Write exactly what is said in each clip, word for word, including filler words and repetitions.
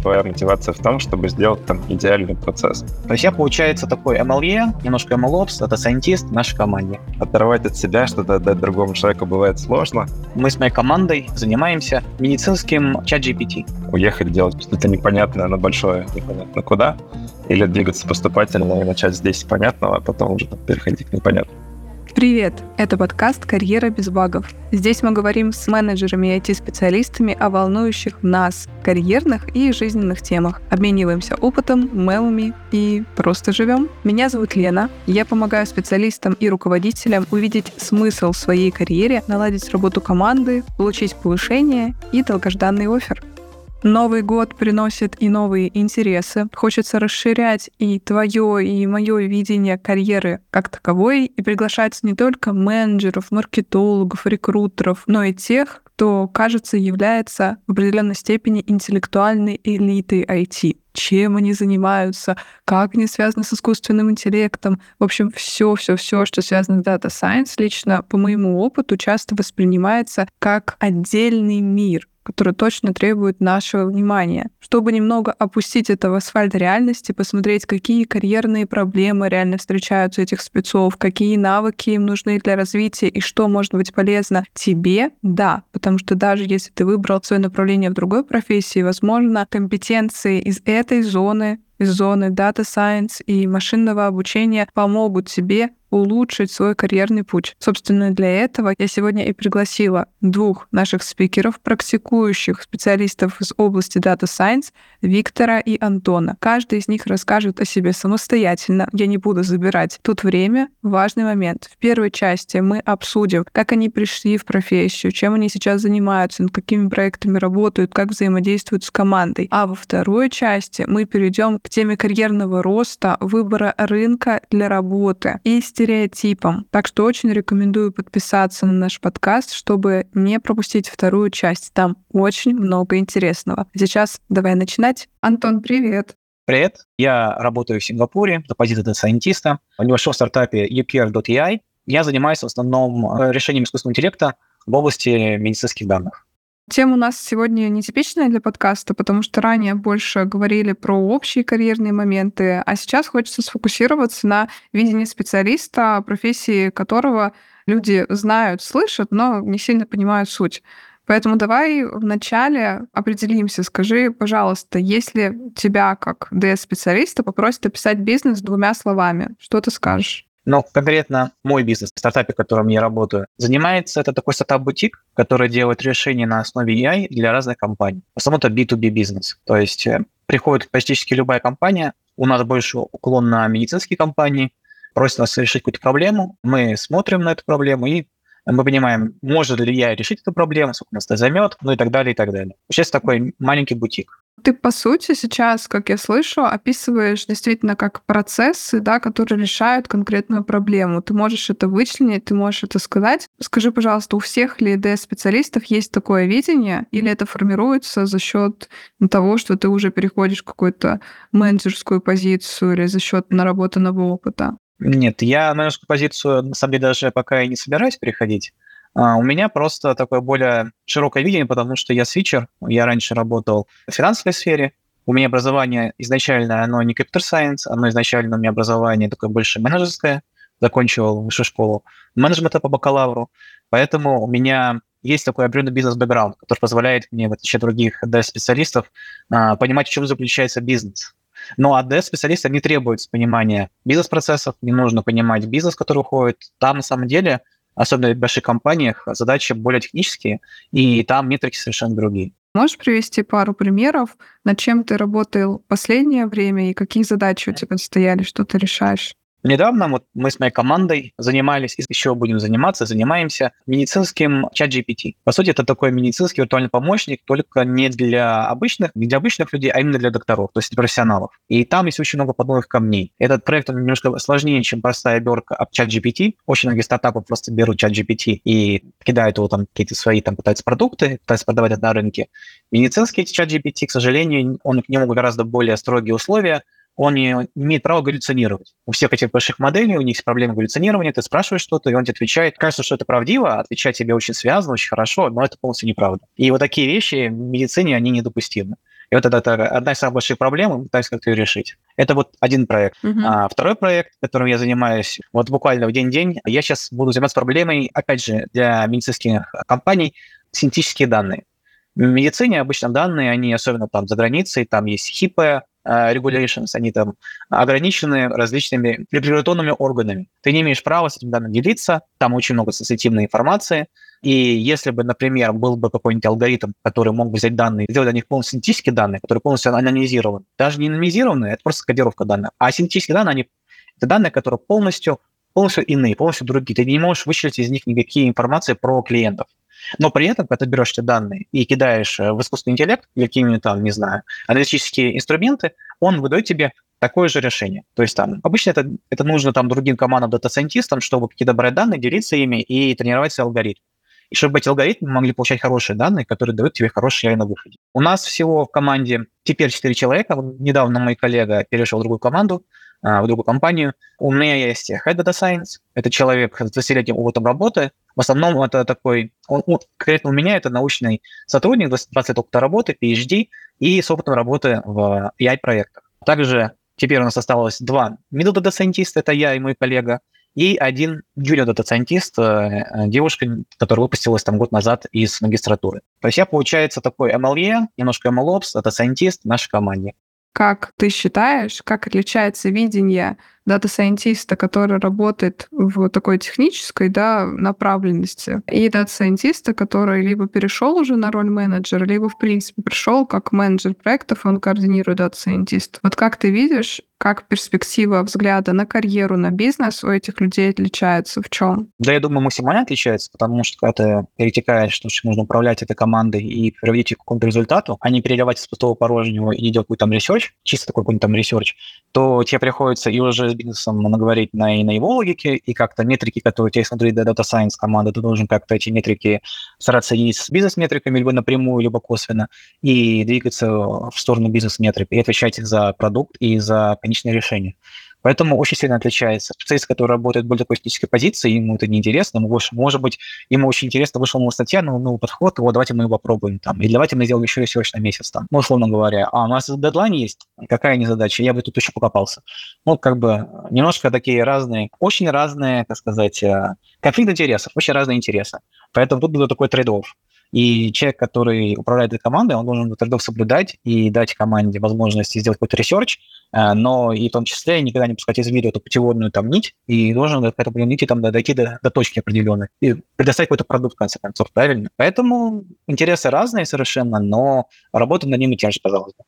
твоя мотивация в том, чтобы сделать там идеальный процесс. То есть я, получается, такой эм эл и, немножко эм эл опс, Data Scientist в нашей команде. Оторвать от себя что-то отдать другому человеку бывает сложно. Мы с моей командой занимаемся медицинским чат джи пи ти. Уехать делать что-то непонятное, но большое, непонятно куда, или двигаться поступательно и начать здесь с понятного, а потом уже переходить к непонятному. Привет! Это подкаст «Карьера без багов». Здесь мы говорим с менеджерами и ай ти-специалистами о волнующих нас карьерных и жизненных темах. Обмениваемся опытом, мемами и просто живем. Меня зовут Лена. Я помогаю специалистам и руководителям увидеть смысл в своей карьере, наладить работу команды, получить повышение и долгожданный оффер. Новый год приносит и новые интересы. Хочется расширять и твое, и мое видение карьеры как таковой и приглашать не только менеджеров, маркетологов, рекрутеров, но и тех, кто, кажется, является в определенной степени интеллектуальной элитой ай ти. Чем они занимаются, как они связаны с искусственным интеллектом. В общем, все-все-все, что связано с Data Science, лично по моему опыту часто воспринимается как отдельный мир, который точно требует нашего внимания. Чтобы немного опустить это в асфальт реальности, посмотреть, какие карьерные проблемы реально встречаются у этих спецов, какие навыки им нужны для развития и что может быть полезно тебе, да, потому что даже если ты выбрал свое направление в другой профессии, возможно, компетенции из этой зоны, из зоны Data Science и машинного обучения помогут тебе улучшить свой карьерный путь. Собственно, для этого я сегодня и пригласила двух наших спикеров, практикующих специалистов из области Data Science, Виктора и Антона. Каждый из них расскажет о себе самостоятельно. Я не буду забирать тут время. Важный момент. В первой части мы обсудим, как они пришли в профессию, чем они сейчас занимаются, над какими проектами работают, как взаимодействуют с командой. А во второй части мы перейдем к теме карьерного роста, выбора рынка для работы и стереотипом. Так что очень рекомендую подписаться на наш подкаст, чтобы не пропустить вторую часть. Там очень много интересного. Сейчас давай начинать. Антон, привет! Привет! Я работаю в Сингапуре на позиции дата-сайентиста в небольшом стартапе ю пи ар точка и ай. Я занимаюсь в основном решением искусственного интеллекта в области медицинских данных. Тема у нас сегодня нетипичная для подкаста, потому что ранее больше говорили про общие карьерные моменты, а сейчас хочется сфокусироваться на видении специалиста, о профессии которого люди знают, слышат, но не сильно понимают суть. Поэтому давай вначале определимся. Скажи, пожалуйста, если тебя как ди эс-специалиста попросят описать бизнес двумя словами, что ты скажешь? Но конкретно мой бизнес, стартап, в котором я работаю, занимается, это такой стартап-бутик, который делает решения на основе и ай для разных компаний. В основном это би ту би бизнес. То есть приходит практически любая компания, у нас больше уклон на медицинские компании, просят нас решить какую-то проблему, мы смотрим на эту проблему и мы понимаем, может ли я решить эту проблему, сколько нас это займет, ну и так далее, и так далее. Сейчас такой маленький бутик. Ты, по сути, сейчас, как я слышу, описываешь действительно как процессы, да, которые решают конкретную проблему. Ты можешь это вычленить, ты можешь это сказать. Скажи, пожалуйста, у всех ли ди эс-специалистов есть такое видение, или это формируется за счет того, что ты уже переходишь в какую-то менеджерскую позицию или за счет наработанного опыта? Нет, я на эту позицию, на самом деле, даже пока и не собираюсь переходить. Uh, у меня просто такое более широкое видение, потому что я свитчер, я раньше работал в финансовой сфере, у меня образование изначально, оно не computer science, оно изначально у меня образование такое больше менеджерское, закончил высшую школу менеджмента по бакалавру, поэтому у меня есть такой определенный бизнес-бэкграунд, который позволяет мне, в отличие от других ди эс-специалистов, uh, понимать, в чем заключается бизнес. Но от ди эс-специалиста не требуется понимания бизнес-процессов, не нужно понимать бизнес, который уходит. Там, на самом деле, особенно в больших компаниях, задачи более технические, и там метрики совершенно другие. Можешь привести пару примеров, над чем ты работал в последнее время, и какие задачи у тебя стояли, что ты решаешь? Недавно вот мы с моей командой занимались, и еще будем заниматься, занимаемся медицинским чат джи пи ти. По сути, это такой медицинский виртуальный помощник, только не для обычных, не для обычных людей, а именно для докторов, то есть для профессионалов. И там есть очень много подводных камней. Этот проект, он немножко сложнее, чем простая оберка об чат джи пи ти. Очень многие стартапы просто берут чат джи пи ти и кидают его там какие-то свои, там пытаются продукты, пытаются продавать это на рынке. Медицинский чат джи пи ти, к сожалению, он к нему гораздо более строгие условия, он не имеет права галлюцинировать. У всех этих больших моделей, у них есть проблемы галлюцинирования, ты спрашиваешь что-то, и он тебе отвечает. Кажется, что это правдиво, отвечать тебе очень связано, очень хорошо, но это полностью неправда. И вот такие вещи в медицине, они недопустимы. И вот это, это одна из самых больших проблем, мы пытаемся как-то ее решить. Это вот один проект. Uh-huh. А второй проект, которым я занимаюсь вот буквально в день-день, я сейчас буду заниматься проблемой, опять же, для медицинских компаний, синтетические данные. В медицине обычно данные, они особенно там за границей, там есть HIPAA regulations, они там ограничены различными регуляторными органами. Ты не имеешь права с этим данным делиться, там очень много сенситивной информации. И если бы, например, был бы какой-нибудь алгоритм, который мог бы взять данные, сделать для них полностью синтетические данные, которые полностью анонимизированы, даже не анонимизированные, это просто кодировка данных, а синтетические данные, они, это данные, которые полностью, полностью иные, полностью другие. Ты не можешь вычислить из них никакие информации про клиентов. Но при этом, когда ты берешь эти данные и кидаешь в искусственный интеллект, какие-нибудь там, не знаю, аналитические инструменты, он выдает тебе такое же решение. То есть там обычно это, это нужно там другим командам, дата-сайентистам, чтобы какие-то брать данные, делиться ими и тренировать свой алгоритм. И чтобы эти алгоритмы могли получать хорошие данные, которые дают тебе хорошие реальные выходы. У нас всего в команде теперь четыре человека. Недавно мой коллега перешел в другую команду, в другую компанию. У меня есть Head Data Science. Это человек с двадцатилетним опытом работы. В основном это такой... Он, конкретно у меня это научный сотрудник, двадцать лет опыта работы, PhD, и с опытом работы в эй ай-проектах. Также теперь у нас осталось два Middle Data Scientist, это я и мой коллега, и один junior data scientist, девушка, которая выпустилась там год назад из магистратуры. То есть я, получается, такой эм эл и, немножко MLOps, data scientist в нашей команде. Как ты считаешь, как отличается видение дата-сайентиста, который работает в такой технической, да, направленности, и дата-сайентиста, который либо перешел уже на роль менеджера, либо, в принципе, пришел как менеджер проектов, он координирует дата-сайентист. Вот как ты видишь, как перспектива взгляда на карьеру, на бизнес у этих людей отличается? В чем? Да, я думаю, максимально отличается, потому что когда ты перетекаешь, что нужно управлять этой командой и приводить ее к какому-то результату, а не переливать из пустого порожнего и не делать какой-то там ресерч, чисто такой какой-нибудь там ресерч, то тебе приходится и уже с бизнесом наговорить на, и на его логике, и как-то метрики, которые у тебя есть внутри Data Science команды, ты должен как-то эти метрики стараться соединить с бизнес-метриками, либо напрямую, либо косвенно, и двигаться в сторону бизнес-метрик, и отвечать за продукт и за конечное решение. Поэтому очень сильно отличается. Специалист, который работает в более такой технической позиции, ему это неинтересно, ему больше, может быть, ему очень интересно, вышла новая статья, новый, новый подход, вот давайте мы его попробуем там, и давайте мы сделаем еще всего лишь на месяц там, ну, условно говоря, а у нас дедлайн есть, какая не задача, я бы тут еще покопался. Ну, как бы немножко такие разные, очень разные, так сказать, конфликт интересов, очень разные интересы. Поэтому тут был такой трейд-офф. И человек, который управляет этой командой, он должен трейд-офф соблюдать и дать команде возможность сделать какой-то ресерч, но и в том числе никогда не пускать из виду эту путеводную там нить, и должен к этому нити там дойти до, до точки определенной и предоставить какой-то продукт, в конце концов, правильно? Поэтому интересы разные совершенно, но работа над ними тем же, пожалуйста.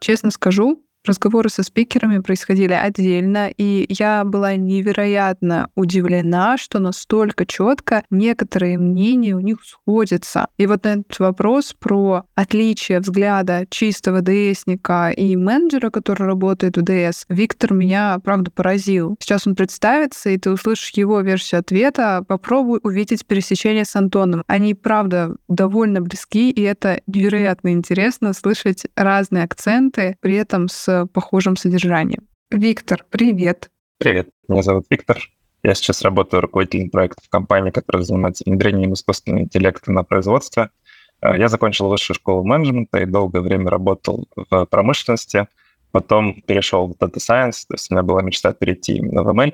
Честно скажу, разговоры со спикерами происходили отдельно, и я была невероятно удивлена, что настолько четко некоторые мнения у них сходятся. И вот этот вопрос про отличие взгляда чистого ДСника и менеджера, который работает в ДС, Виктор меня, правда, поразил. Сейчас он представится, и ты услышишь его версию ответа. Попробуй увидеть пересечение с Антоном. Они, правда, довольно близки, и это невероятно интересно слышать разные акценты, при этом с похожим содержанием. Виктор, привет. Привет, меня зовут Виктор. Я сейчас работаю руководителем проекта в компании, которая занимается внедрением искусственного интеллекта на производство. Я закончил высшую школу менеджмента и долгое время работал в промышленности. Потом перешел в Data Science, то есть у меня была мечта перейти именно в эм эл.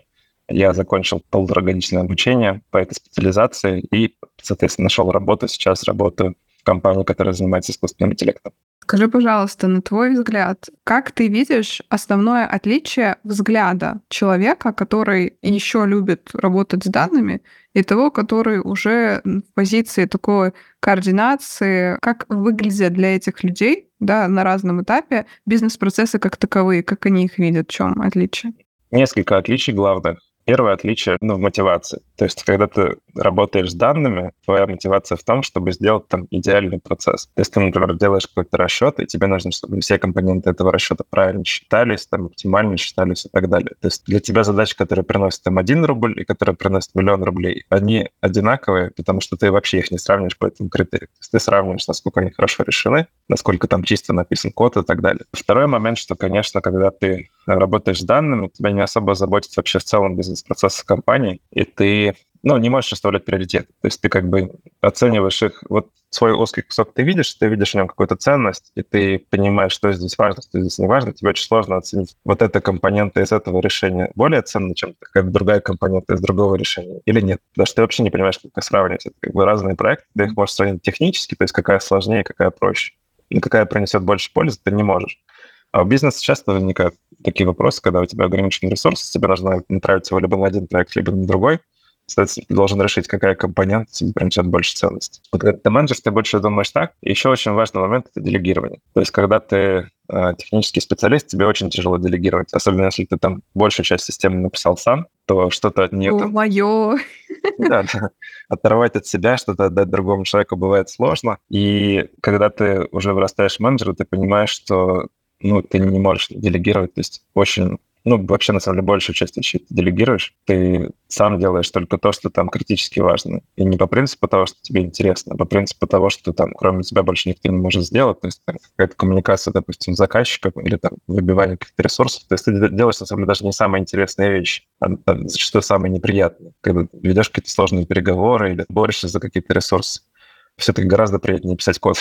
Я закончил полуторагодичное обучение по этой специализации и, соответственно, нашел работу. Сейчас работаю в компании, которая занимается искусственным интеллектом. Скажи, пожалуйста, на твой взгляд, как ты видишь основное отличие взгляда человека, который еще любит работать с данными, и того, который уже в позиции такой координации, как выглядят для этих людей, да, на разном этапе бизнес-процессы как таковые, как они их видят, в чем отличие? Несколько отличий главных. Первое отличие, ну, в мотивации. То есть, когда ты работаешь с данными, твоя мотивация в том, чтобы сделать там идеальный процесс. То есть, ты, например, делаешь какой-то расчет, и тебе нужно, чтобы все компоненты этого расчета правильно считались, там, оптимально считались и так далее. То есть, для тебя задачи, которые приносят там один рубль и которые приносят миллион рублей, они одинаковые, потому что ты вообще их не сравнишь по этому критерию. То есть, ты сравниваешь, насколько они хорошо решены, насколько там чисто написан код и так далее. Второй момент, что, конечно, когда ты работаешь с данными, тебя не особо заботит вообще в целом бизнес-процесс компании, и ты ну, не можешь оставлять приоритет. То есть ты как бы оцениваешь их, вот свой узкий кусок ты видишь, ты видишь в нем какую-то ценность, и ты понимаешь, что здесь важно, что здесь не важно, тебе очень сложно оценить. Вот эта компонента из этого решения более ценна, чем такая другая компонента из другого решения, или нет? Потому что ты вообще не понимаешь, как сравнивать. Это как бы разные проекты, ты их можешь сравнить технически, то есть какая сложнее, какая проще. И какая принесет больше пользы, ты не можешь. А в бизнесе часто возникают такие вопросы, когда у тебя ограниченный ресурс, тебе нужно направить его либо на один проект, либо на другой. Соответственно, ты должен решить, какая компонента тебе принесет больше ценности. Вот когда ты менеджер, ты больше думаешь так. И еще очень важный момент — это делегирование. То есть когда ты э, технический специалист, тебе очень тяжело делегировать. Особенно если ты там большую часть системы написал сам, то что-то от нее... О, там... мое! Да, да. Оторвать от себя, что-то отдать другому человеку бывает сложно. И когда ты уже вырастаешь менеджером, ты понимаешь, что ну, ты не можешь делегировать. То есть очень... Ну, вообще, на самом деле, большую часть вещей ты делегируешь. Ты сам делаешь только то, что там критически важно. И не по принципу того, что тебе интересно, а по принципу того, что там кроме тебя больше никто не может сделать. То есть там, какая-то коммуникация, допустим, с заказчиком или там выбивание каких-то ресурсов. То есть ты делаешь, на самом деле, даже не самые интересные вещи, а там, зачастую самые неприятные. Когда ведешь какие-то сложные переговоры или борешься за какие-то ресурсы. Все-таки гораздо приятнее писать код.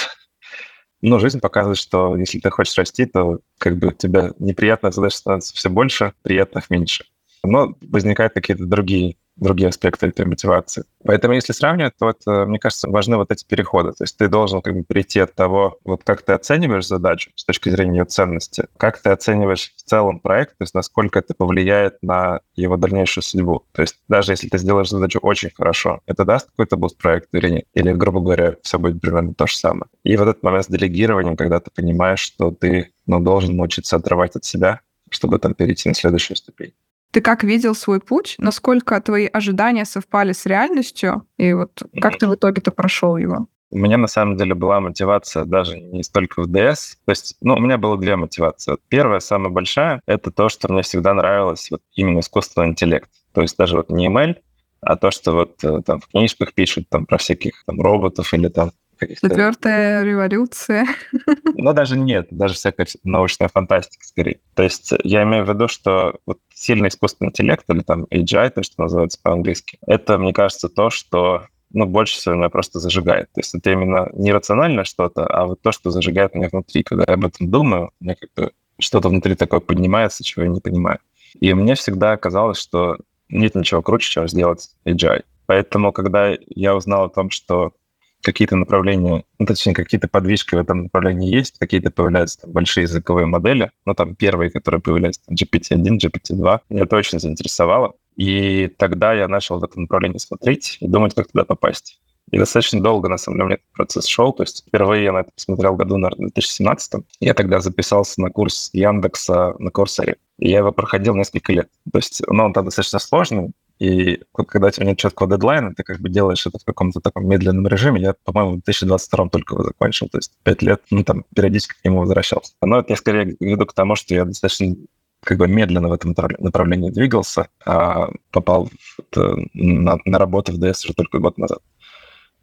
Но жизнь показывает, что если ты хочешь расти, то как бы у тебя неприятных задач становится все больше, приятных меньше. Но возникают какие-то другие, другие аспекты этой мотивации. Поэтому если сравнивать, то вот, мне кажется, важны вот эти переходы. То есть ты должен как бы перейти от того, вот как ты оцениваешь задачу с точки зрения ее ценности, как ты оцениваешь в целом проект, то есть насколько это повлияет на его дальнейшую судьбу. То есть даже если ты сделаешь задачу очень хорошо, это даст какой-то буст-проект или нет? Или, грубо говоря, все будет примерно то же самое. И вот этот момент с делегированием, когда ты понимаешь, что ты ну, должен научиться отрывать от себя, чтобы там перейти на следующую ступень. Ты как видел свой путь? Насколько твои ожидания совпали с реальностью? И вот как ты в итоге-то прошел его? У меня, на самом деле, была мотивация даже не столько в ди эс. То есть, ну, у меня было две мотивации. Первая, самая большая, это то, что мне всегда нравилось вот, именно искусственный интеллект. То есть даже вот не и-мейл, а то, что вот там в книжках пишут там, про всяких там, роботов или там каких-то... Четвертая революция. Ну, даже нет, даже всякая научная фантастика, скорее. То есть я имею в виду, что вот сильный искусственный интеллект, или там эй джи ай, то, что называется по-английски, это, мне кажется, то, что ну, больше всего меня просто зажигает. То есть это именно не рациональное что-то, а вот то, что зажигает меня внутри. Когда я об этом думаю, у меня как-то что-то внутри такое поднимается, чего я не понимаю. И мне всегда казалось, что нет ничего круче, чем сделать эй джи ай. Поэтому, когда я узнал о том, что какие-то направления, ну, точнее, какие-то подвижки в этом направлении есть, какие-то появляются там, большие языковые модели, ну, там первые, которые появляются, там, джи пи ти один, джи пи ти два. Меня это очень заинтересовало. И тогда я начал в этом направлении смотреть и думать, как туда попасть. И достаточно долго, на самом деле, этот процесс шел. То есть впервые я на это посмотрел в году, наверное, в две тысячи семнадцатом. Я тогда записался на курс Яндекса на Курсере. И я его проходил несколько лет. То есть, ну, он там достаточно сложный. И когда у тебя нет четкого дедлайна, ты как бы делаешь это в каком-то таком медленном режиме. Я, по-моему, в две тысячи двадцать втором только его закончил, то есть пять лет, ну, там, периодически к нему возвращался. Но это я скорее веду к тому, что я достаточно как бы медленно в этом направлении двигался, а попал в, на, на работу в ди эс уже только год назад.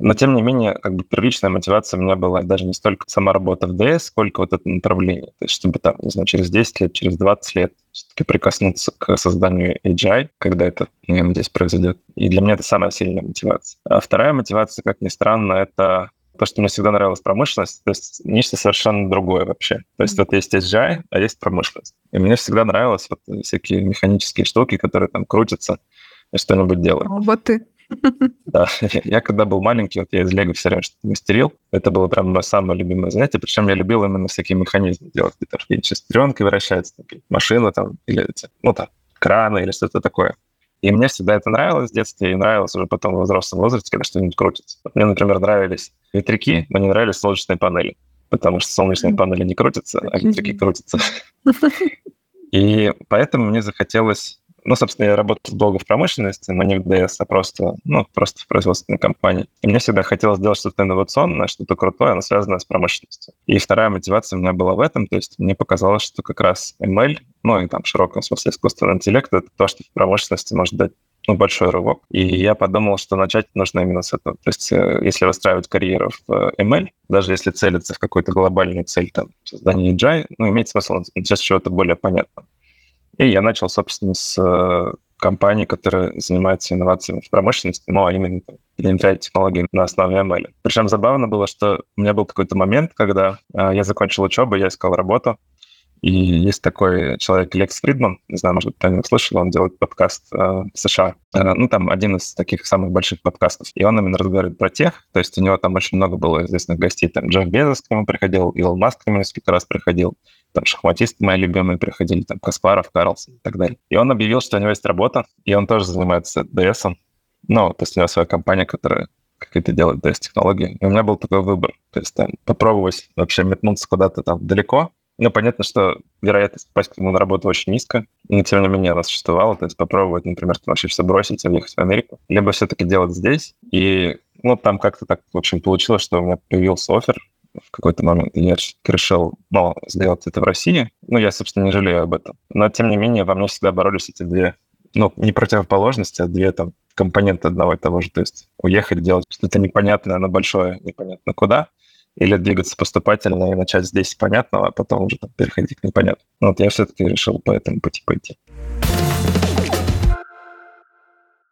Но, тем не менее, как бы первичная мотивация у меня была даже не столько сама работа в ди эс, сколько вот это направление. То есть чтобы там, не знаю, через десять лет, через двадцать лет все-таки прикоснуться к созданию эй джи ай, когда это, я надеюсь, произойдет. И для меня это самая сильная мотивация. А вторая мотивация, как ни странно, это то, что мне всегда нравилась промышленность, то есть нечто совершенно другое вообще. То есть вот есть эй джи ай, а есть промышленность. И мне всегда нравились вот всякие механические штуки, которые там крутятся и что-нибудь делают. Роботы. Да, я когда был маленький, вот я из лего все время что-то мастерил. Это было прям мое самое любимое занятие. Причем я любил именно всякие механизмы делать. Где-то какие-то шестеренки вращаются, машины там, или ну, там, краны, или что-то такое. И мне всегда это нравилось в детстве, и нравилось уже потом во взрослом возрасте, когда что-нибудь крутится. Мне, например, нравились ветряки, но не нравились солнечные панели, потому что солнечные панели не крутятся, а ветряки крутятся. И поэтому мне захотелось... Ну, собственно, я работал долго в промышленности, но не в ди эс, а просто, ну, просто в производственной компании. И мне всегда хотелось сделать что-то инновационное, что-то крутое, но связанное с промышленностью. И вторая мотивация у меня была в этом. То есть мне показалось, что как раз эм эл, ну, и там в широком смысле искусственный интеллект, это то, что в промышленности может дать ну, большой рывок. И я подумал, что начать нужно именно с этого. То есть если выстраивать карьеру в эм эл, даже если целиться в какую-то глобальную цель, там, создание эй джи ай, ну, имеет смысл начать с чего-то более понятного. И я начал, собственно, с компаний, которые занимаются инновациями в промышленности, но именно внедряют технологии на основе эм эл. Причем забавно было, что у меня был какой-то момент, когда э, я закончил учебу, я искал работу, и есть такой человек Лекс Фридман, не знаю, может быть, ты не слышал, он делает подкаст э, в США, э, ну, там один из таких самых больших подкастов, и он именно разговаривает про тех, то есть у него там очень много было известных гостей, там Джефф Безос к нему приходил, Илон Маск к нему несколько раз приходил, там шахматисты мои любимые приходили, там Каспаров, Карлсон и так далее. И он объявил, что у него есть работа, и он тоже занимается ди эс-ом, ну, то есть у него своя компания, которая какие-то делают ди эс-технологии, и у меня был такой выбор, то есть там попробовать вообще метнуться куда-то там далеко. Ну, понятно, что вероятность попасть к нему на работу очень низкая, но тем не менее она существовала. То есть попробовать, например, вообще все бросить и уехать в Америку, либо все-таки делать здесь. И, ну, там как-то так, в общем, получилось, что у меня появился оффер в какой-то момент, и я решил, ну, сделать это в России. Ну, я, собственно, не жалею об этом. Но, тем не менее, во мне всегда боролись эти две, ну, не противоположности, а две там компоненты одного и того же. То есть уехать, делать что-то непонятное, но большое, непонятно куда, или двигаться поступательно и начать здесь с понятного, а потом уже там переходить к непонятному. Но вот я все-таки решил по этому пути пойти.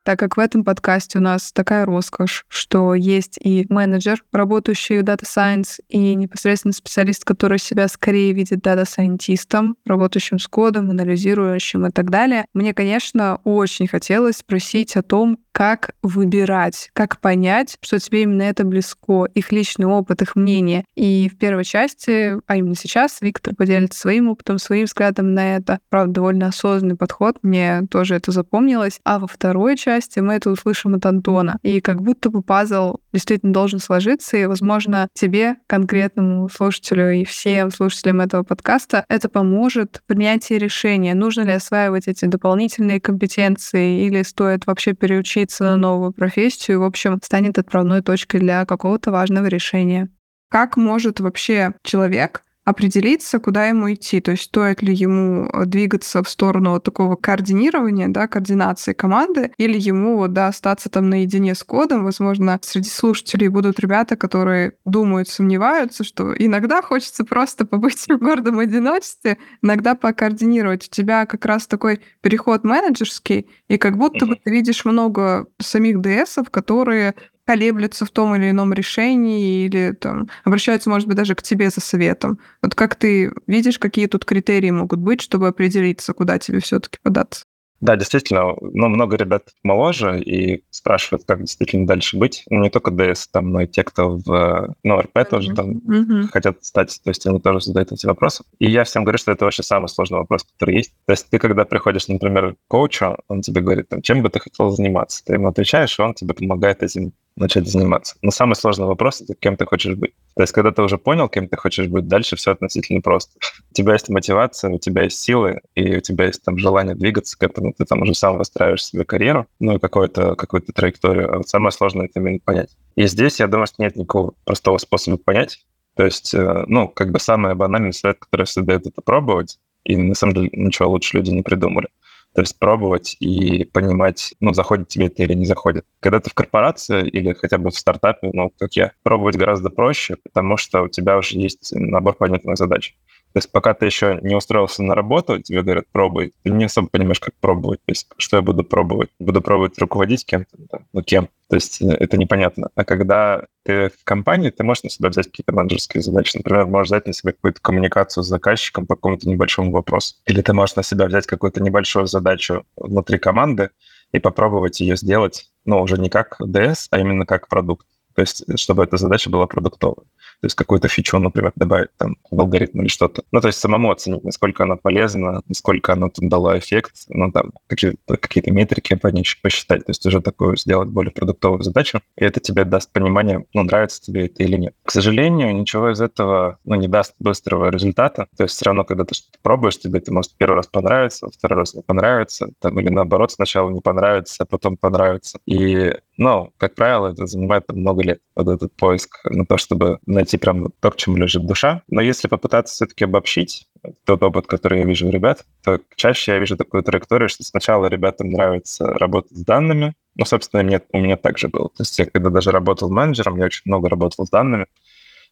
Так как в этом подкасте у нас такая роскошь, что есть и менеджер, работающий в Data Science, и непосредственно специалист, который себя скорее видит дата-сайентистом, работающим с кодом, анализирующим и так далее, мне, конечно, очень хотелось спросить о том, как выбирать, как понять, что тебе именно это близко, их личный опыт, их мнение. И в первой части, а именно сейчас, Виктор поделится своим опытом, своим взглядом на это. Правда, довольно осознанный подход, мне тоже это запомнилось. А во второй части мы это услышим от Антона. И как будто бы пазл действительно должен сложиться, и, возможно, тебе, конкретному слушателю и всем слушателям этого подкаста, это поможет в принятии решения, нужно ли осваивать эти дополнительные компетенции или стоит вообще переучить на новую профессию, в общем, станет отправной точкой для какого-то важного решения. Как может вообще человек определиться, куда ему идти? То есть стоит ли ему двигаться в сторону вот такого координирования, да, координации команды, или ему, да, остаться там наедине с кодом? Возможно, среди слушателей будут ребята, которые думают, сомневаются, что иногда хочется просто побыть в гордом одиночестве, иногда покоординировать. У тебя как раз такой переход менеджерский, и как будто бы ты видишь много самих ди эс-ов, которые колеблются в том или ином решении или там обращаются, может быть, даже к тебе за советом. Вот как ты видишь, какие тут критерии могут быть, чтобы определиться, куда тебе все-таки податься? Да, действительно, ну, много ребят моложе и спрашивают, как действительно дальше быть. Ну, не только ди эс, там, но и те, кто в ну, эр пэ mm-hmm. тоже там mm-hmm. хотят стать, то есть они тоже задают эти вопросы. И я всем говорю, что это вообще самый сложный вопрос, который есть. То есть ты, когда приходишь, например, к коучу, он тебе говорит, там, чем бы ты хотел заниматься? Ты ему отвечаешь, и он тебе помогает этим начать заниматься. Но самый сложный вопрос — это кем ты хочешь быть. То есть когда ты уже понял, кем ты хочешь быть, дальше все относительно просто. У тебя есть мотивация, у тебя есть силы, и у тебя есть там желание двигаться к этому. Ты там уже сам выстраиваешь себе карьеру, ну и какую-то, какую-то траекторию. А вот самое сложное — это именно понять. И здесь, я думаю, что нет никакого простого способа понять. То есть, ну, как бы самый банальный совет, который всегда дает, это пробовать. И на самом деле ничего лучше люди не придумали. То есть пробовать и понимать, ну, заходит тебе это или не заходит. Когда ты в корпорации или хотя бы в стартапе, ну, как я, пробовать гораздо проще, потому что у тебя уже есть набор понятных задач. То есть пока ты еще не устроился на работу, тебе говорят, пробуй. Ты не особо понимаешь, как пробовать. То есть что я буду пробовать? Буду пробовать руководить кем-то? Да? Ну, кем? То есть это непонятно. А когда ты в компании, ты можешь на себя взять какие-то менеджерские задачи. Например, можешь взять на себя какую-то коммуникацию с заказчиком по какому-то небольшому вопросу. Или ты можешь на себя взять какую-то небольшую задачу внутри команды и попробовать ее сделать, ну, уже не как ди эс, а именно как продукт. То есть чтобы эта задача была продуктовой. То есть какую-то фичу, например, добавить там в алгоритм или что-то. Ну, то есть самому оценить, насколько она полезна, насколько она там дала эффект, ну, там какие-то, какие-то метрики по ней посчитать. То есть уже такую сделать более продуктовую задачу, и это тебе даст понимание, ну, нравится тебе это или нет. К сожалению, ничего из этого, ну, не даст быстрого результата. То есть все равно, когда ты что-то пробуешь, тебе это может первый раз понравится, второй раз не понравится, там, или наоборот, сначала не понравится, а потом понравится. И, ну, как правило, это занимает там, много лет, вот этот поиск на то, чтобы найти прям то, к чему лежит душа. Но если попытаться все-таки обобщить тот опыт, который я вижу у ребят, то чаще я вижу такую траекторию, что сначала ребятам нравится работать с данными. Ну, собственно, у меня, у меня так же было. То есть я когда даже работал менеджером, я очень много работал с данными.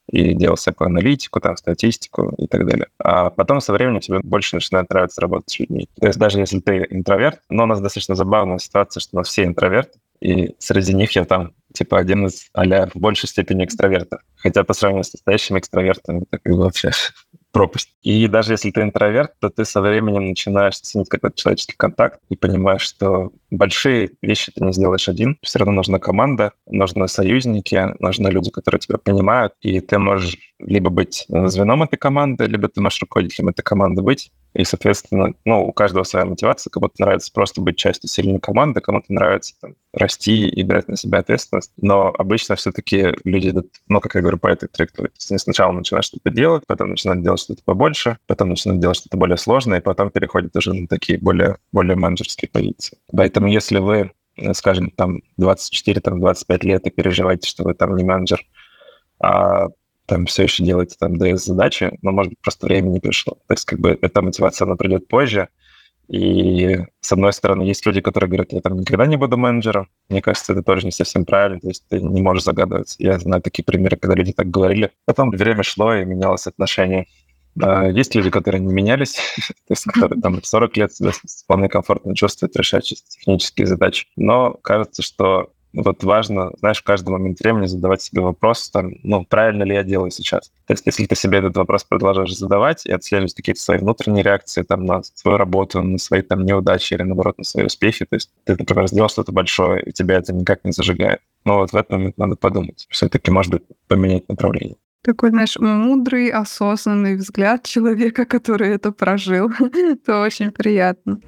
и делал всякую аналитику, там, статистику и так далее. А потом со временем тебе больше начинает нравиться работать с людьми. То есть даже если ты интроверт, но у нас достаточно забавная ситуация, что у нас все интроверты, и среди них я там, типа, один из а-ля в большей степени экстравертов. Хотя по сравнению с настоящими экстравертами, так и вообще пропасть. И даже если ты интроверт, то ты со временем начинаешь ценить какой-то человеческий контакт и понимаешь, что большие вещи ты не сделаешь один. Все равно нужна команда, нужны союзники, нужны люди, которые тебя понимают. И ты можешь либо быть звеном этой команды, либо ты можешь руководителем этой команды быть. И, соответственно, ну, у каждого своя мотивация. Кому-то нравится просто быть частью сильной команды, кому-то нравится там, расти и брать на себя ответственность. Но обычно все-таки люди идут, ну, как я говорю, по этой траектории. То есть они сначала начинают что-то делать, потом начинают делать что-то побольше, потом начинают делать что-то более сложное, и потом переходят уже на такие более, более менеджерские позиции. Поэтому если вы, скажем, там двадцать четыре - двадцать пять лет и переживаете, что вы там не менеджер, а там все еще делаете там ди эс-задачи, но, может быть, просто время не пришло. То есть как бы эта мотивация, она придет позже. И, с одной стороны, есть люди, которые говорят, я там никогда не буду менеджером. Мне кажется, это тоже не совсем правильно, то есть ты не можешь загадывать. Я знаю такие примеры, когда люди так говорили. Потом время шло, и менялось отношение. А есть люди, которые не менялись, то есть которые там в сорок лет себя вполне комфортно чувствуют, решают чисто технические задачи. Но кажется, что вот важно, знаешь, в каждый момент времени задавать себе вопрос, там, ну, правильно ли я делаю сейчас. То есть если ты себе этот вопрос продолжаешь задавать и отслеживать какие-то свои внутренние реакции там, на свою работу, на свои там, неудачи или, наоборот, на свои успехи, то есть ты, например, сделал что-то большое, и тебя это никак не зажигает. Но вот в этот момент надо подумать. Все-таки, может быть, поменять направление. Такой, знаешь, мудрый, осознанный взгляд человека, который это прожил. Это очень приятно.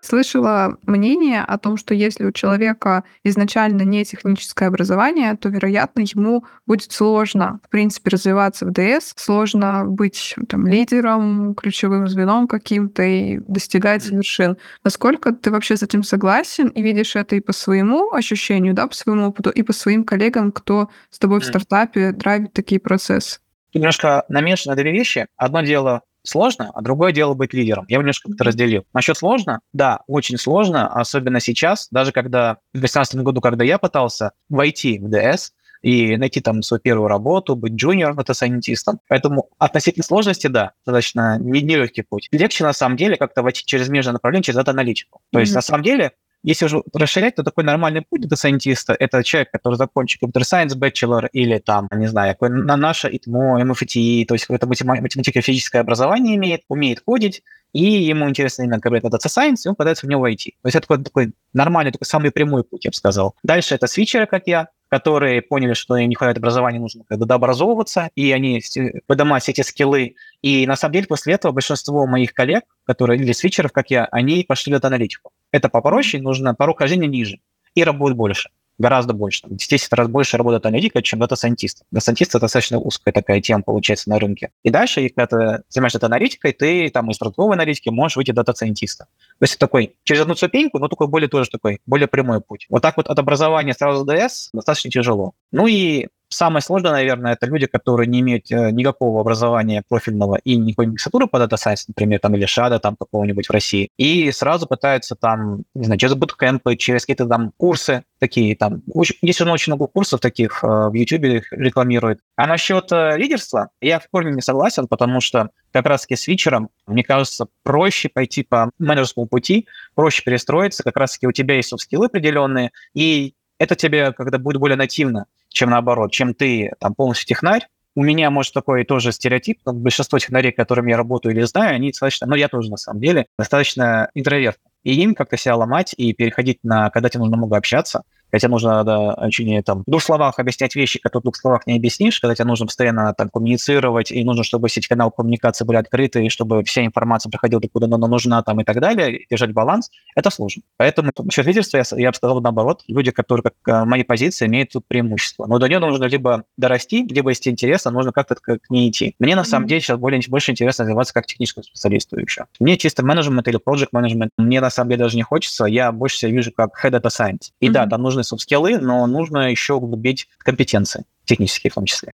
Слышала мнение о том, что если у человека изначально не техническое образование, то, вероятно, ему будет сложно, в принципе, развиваться в ди эс, сложно быть там, лидером, ключевым звеном каким-то и достигать вершин. Насколько ты вообще с этим согласен и видишь это и по своему ощущению, да, по своему опыту, и по своим коллегам, кто с тобой в стартапе драйвит такие процессы? Тут немножко намешаны две вещи. Одно дело сложно, а другое дело быть лидером. Я немножко это разделил. Насчет сложно, да, очень сложно, особенно сейчас, даже когда в две тысячи восемнадцатом году, когда я пытался войти в ди эс и найти там свою первую работу, быть джуниором, дата-сайентистом. Поэтому относительно сложности, да, достаточно нелегкий путь. Легче, на самом деле, как-то войти через межное направление, через дата-аналитику. То mm-hmm. есть, на самом деле, если уже расширять, то такой нормальный путь дата-сайентиста – это человек, который закончил Computer Science Bachelor или там, не знаю, на наше ИТМО, эм эф ти, то есть какое-то математико-физическое образование имеет, умеет кодить, и ему интересно именно говорить Data Science, и он пытается в него войти. То есть это такой, такой нормальный, такой самый прямой путь, я бы сказал. Дальше это свитчеры, как я, которые поняли, что им не хватает образования, нужно дообразовываться, и они поднимают все эти скиллы. И на самом деле после этого большинство моих коллег, которые или свитчеров, как я, они пошли в дата-аналитику. Это попроще, нужно порог хождения ниже, и работают больше, гораздо больше. В десять раз больше работает аналитика, чем дата-сайентист. Дата-сайентист – это достаточно узкая такая тема, получается, на рынке. И дальше, когда ты занимаешься дата-аналитикой, ты там из продуктовой аналитики можешь выйти в дата-сайентиста. То есть такой, через одну ступеньку, но только более тоже такой, более прямой путь. Вот так вот от образования сразу в ди эс достаточно тяжело. Ну и самое сложное, наверное, это люди, которые не имеют э, никакого образования профильного и никакой миксатуры по Data Science, например, там, или шада там какого-нибудь в России, и сразу пытаются там, не знаю, через буткэмпы, через какие-то там курсы такие там. Очень, есть очень много курсов таких, э, в YouTube рекламируют. А насчет э, лидерства я в корне не согласен, потому что как раз-таки с вечером, мне кажется, проще пойти по менеджерскому пути, проще перестроиться, как раз-таки у тебя есть софт-скиллы определенные, и это тебе когда будет более нативно, чем наоборот, чем ты там полностью технарь. У меня, может, такой тоже стереотип. Большинство технарей, с которыми я работаю или знаю, они достаточно, ну, я тоже, на самом деле, достаточно интроверт. И им как-то себя ломать и переходить на, когда тебе нужно много общаться, когда тебе нужно, да, очень, там, в двух словах объяснять вещи, которые в двух словах не объяснишь, когда тебе нужно постоянно там коммуницировать, и нужно, чтобы все эти каналы коммуникации были открыты, и чтобы вся информация приходила, куда она нужна, там, и так далее, и держать баланс, это сложно. Поэтому насчет лидерства я, я бы сказал наоборот, люди, которые, как мои позиции, имеют тут преимущество. Но до нее нужно либо дорасти, либо, если тебе интересно, нужно как-то к ней идти. Мне, на самом деле, сейчас более, больше интересно развиваться как техническому специалисту еще. Мне чисто менеджмент или project management, мне, на самом деле, даже не хочется, я больше себя вижу как head data science. И mm-hmm. да, там нужно софт-скиллы, но нужно еще углубить компетенции, технические в том числе.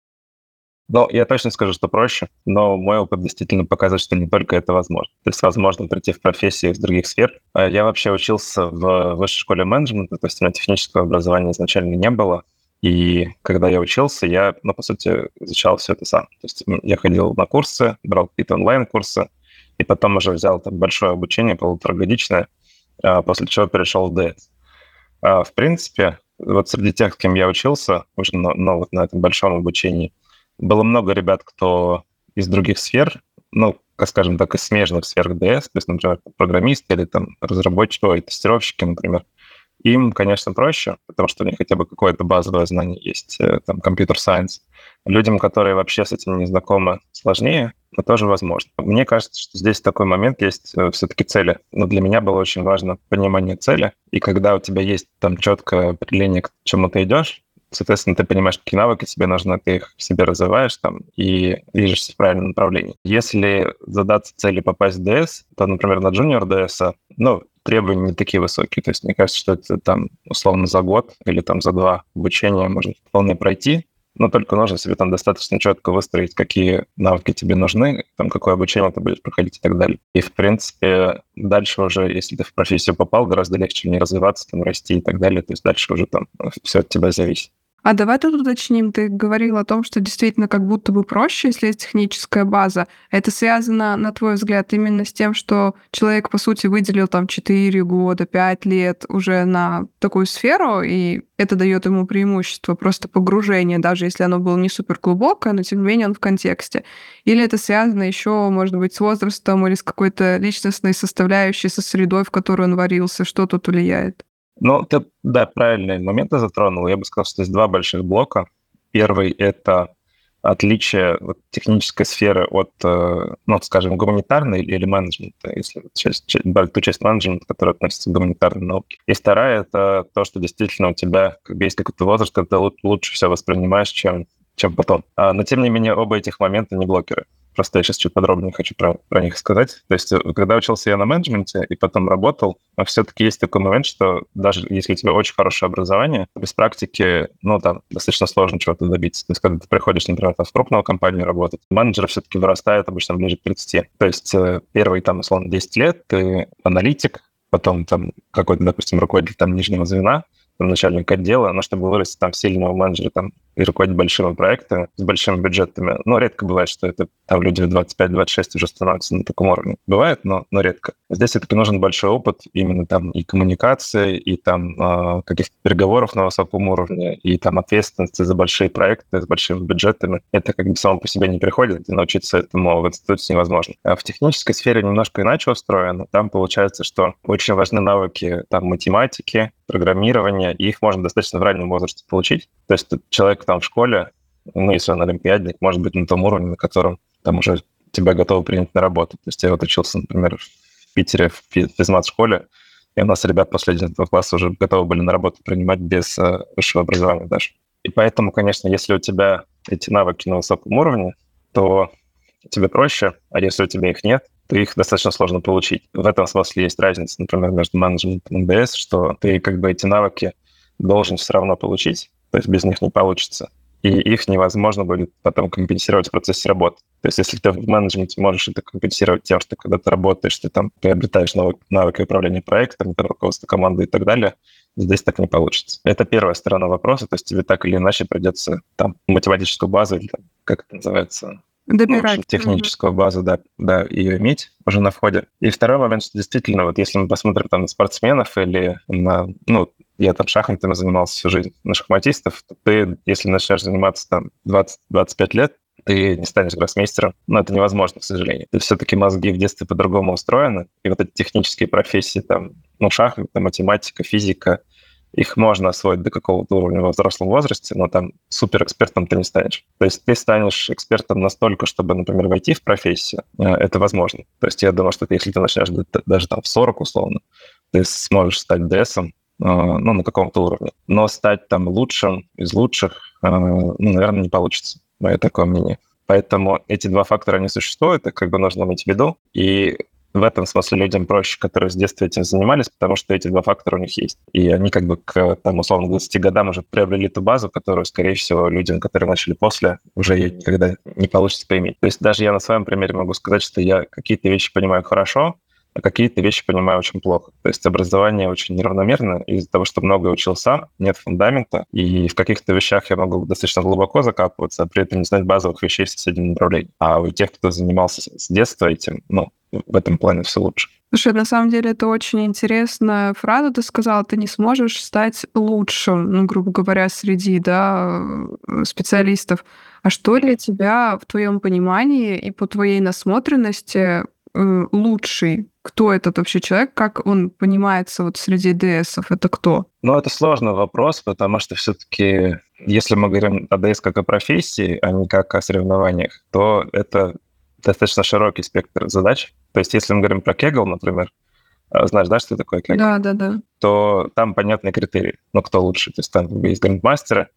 Ну, я точно скажу, что проще, но мой опыт действительно показывает, что не только это возможно. То есть возможно прийти в профессии из других сфер. Я вообще учился в высшей школе менеджмента, то есть у меня технического образования изначально не было. И когда я учился, я, ну, по сути, изучал все это сам. То есть я ходил на курсы, брал какие-то онлайн-курсы, и потом уже взял там большое обучение, полуторагодичное, после чего перешел в ди эс. В принципе, вот среди тех, с кем я учился, уже на, на, вот на этом большом обучении, было много ребят, кто из других сфер, ну, скажем так, из смежных сфер ди эс, то есть, например, программисты или там разработчики, ой, тестировщики, например. Им, конечно, проще, потому что у них хотя бы какое-то базовое знание есть, там, компьютер-сайенс. Людям, которые вообще с этим не знакомы, сложнее, но тоже возможно. Мне кажется, что здесь такой момент есть все-таки цели. Но для меня было очень важно понимание цели. И когда у тебя есть там четкое определение, к чему ты идешь, соответственно, ты понимаешь, какие навыки тебе нужны, ты их в себе развиваешь там и движешься в правильном направлении. Если задаться цели попасть в ди эс, то, например, на джуниор ди эс, ну, требования не такие высокие. То есть мне кажется, что это там условно за год или там за два обучения можно вполне пройти, но только нужно себе там достаточно четко выстроить, какие навыки тебе нужны, там какое обучение ты будешь проходить и так далее. И, в принципе, дальше уже, если ты в профессию попал, гораздо легче не развиваться, там, расти и так далее. То есть дальше уже там все от тебя зависит. А давай тут уточним, ты говорил о том, что действительно как будто бы проще, если есть техническая база. Это связано, на твой взгляд, именно с тем, что человек, по сути, выделил там четыре года, пять лет уже на такую сферу, и это дает ему преимущество, просто погружение, даже если оно было не суперглубокое, но тем не менее он в контексте. Или это связано еще, может быть, с возрастом или с какой-то личностной составляющей, со средой, в которой он варился, что тут влияет? Ну, ты, да, правильные моменты затронул. Я бы сказал, что есть два больших блока. Первый — это отличие вот, технической сферы от, ну, скажем, гуманитарной или менеджмента, если брать ту часть менеджмента, которая относится к гуманитарной науке. И вторая — это то, что действительно у тебя как бы, есть какой-то возраст, когда ты лучше все воспринимаешь, чем, чем потом. Но, тем не менее, оба этих момента не блокеры. Просто я сейчас чуть подробнее хочу про, про них сказать. То есть, когда учился я на менеджменте и потом работал, все-таки есть такой момент, что даже если у тебя очень хорошее образование, без практики, ну, там, достаточно сложно чего-то добиться. То есть, когда ты приходишь, например, в крупную компанию работать, менеджеры все-таки вырастают обычно ближе к тридцати. То есть, первые, там, условно, десять лет ты аналитик, потом, там, какой-то, допустим, руководитель, там, нижнего звена, начальник отдела, но чтобы вырасти там в сильного менеджера там, и руководить большими проектами с большими бюджетами. Ну, редко бывает, что это там люди в двадцать пять двадцать шесть уже становятся на таком уровне. Бывает, но, но редко. Здесь все-таки нужен большой опыт именно там и коммуникации, и там э, каких-то переговоров на высоком уровне, и там ответственности за большие проекты с большими бюджетами. Это как бы само по себе не приходит, и научиться этому в институте невозможно. А в технической сфере немножко иначе устроено. Там получается, что очень важны навыки там математики, программирования, и их можно достаточно в раннем возрасте получить. То есть человек там в школе, ну, если он олимпиадник, может быть на том уровне, на котором там уже тебя готовы принять на работу. То есть я вот учился, например, в Питере в физмат-школе, и у нас ребят последнего класса уже готовы были на работу принимать без э, высшего образования даже. И поэтому, конечно, если у тебя эти навыки на высоком уровне, то тебе проще, а если у тебя их нет, то их достаточно сложно получить. В этом смысле есть разница, например, между менеджментом и ди эс, что ты как бы эти навыки должен все равно получить, то есть без них не получится. И их невозможно будет потом компенсировать в процессе работы. То есть если ты в менеджменте можешь это компенсировать тем, что когда ты работаешь, ты там приобретаешь навыки управления проектом, руководство командой и так далее, здесь так не получится. Это первая сторона вопроса, то есть тебе так или иначе придется там математическую базу, или там, как это называется, ну, техническую базу, да, да, ее иметь уже на входе. И второй момент, что действительно, вот если мы посмотрим там на спортсменов или на, ну, я там шахматами занимался всю жизнь, на шахматистов, то ты, если начнешь заниматься там двадцать-двадцать пять лет, ты не станешь гроссмейстером. Но это невозможно, к сожалению. И все-таки мозги в детстве по-другому устроены, и вот эти технические профессии, там, ну, шахматы, математика, физика, их можно освоить до какого-то уровня во взрослом возрасте, но там суперэкспертом ты не станешь. То есть ты станешь экспертом настолько, чтобы, например, войти в профессию, это возможно. То есть я думаю, что ты, если ты начнешь даже там в сорок условно, ты сможешь стать ди эсом, ну, на каком-то уровне. Но стать там лучшим из лучших, ну, наверное, не получится, мое такое мнение. Поэтому эти два фактора, они существуют, их как бы нужно иметь в виду, и в этом смысле людям проще, которые с детства этим занимались, потому что эти два фактора у них есть. И они как бы к, там, условно, двадцати годам уже приобрели ту базу, которую, скорее всего, людям, которые начали после, уже ее никогда не получится поиметь. То есть даже я на своем примере могу сказать, что я какие-то вещи понимаю хорошо, а какие-то вещи понимаю очень плохо. То есть образование очень неравномерно, из-за того, что многое учил сам, нет фундамента, и в каких-то вещах я могу достаточно глубоко закапываться, а при этом не знать базовых вещей в соседнем направлении. А у тех, кто занимался с детства этим, ну, в этом плане все лучше. Слушай, на самом деле это очень интересная фраза. Ты сказала, ты не сможешь стать лучшим, ну, грубо говоря, среди, да, специалистов. А что для тебя в твоем понимании и по твоей насмотренности лучший? Кто этот вообще человек? Как он понимается вот среди ди эсов? Это кто? Ну, это сложный вопрос, потому что все-таки, если мы говорим о ди эс как о профессии, а не как о соревнованиях, то это достаточно широкий спектр задач. То есть если мы говорим про Kaggle, например, знаешь, да, что такое Kaggle? Да, да, да. То там понятные критерии, ну, кто лучше. То есть там есть грандмастеры,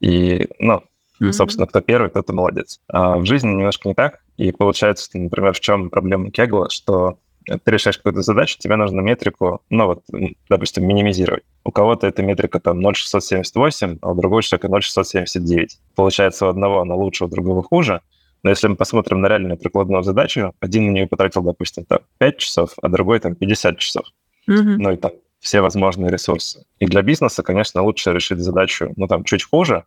и, ну, mm-hmm. собственно, кто первый, тот и молодец. А в жизни немножко не так, и получается, что, например, в чем проблема Kaggle, что ты решаешь какую-то задачу, тебе нужно метрику, ну, вот, допустим, минимизировать. У кого-то эта метрика там ноль целых шестьсот семьдесят восемь, а у другого человека ноль целых шестьсот семьдесят девять. Получается, у одного она лучше, у другого хуже. Но если мы посмотрим на реальную прикладную задачу, один на нее потратил, допустим, там, пять часов, а другой там пятьдесят часов. Mm-hmm. Ну и там все возможные ресурсы. И для бизнеса, конечно, лучше решить задачу, ну там чуть хуже,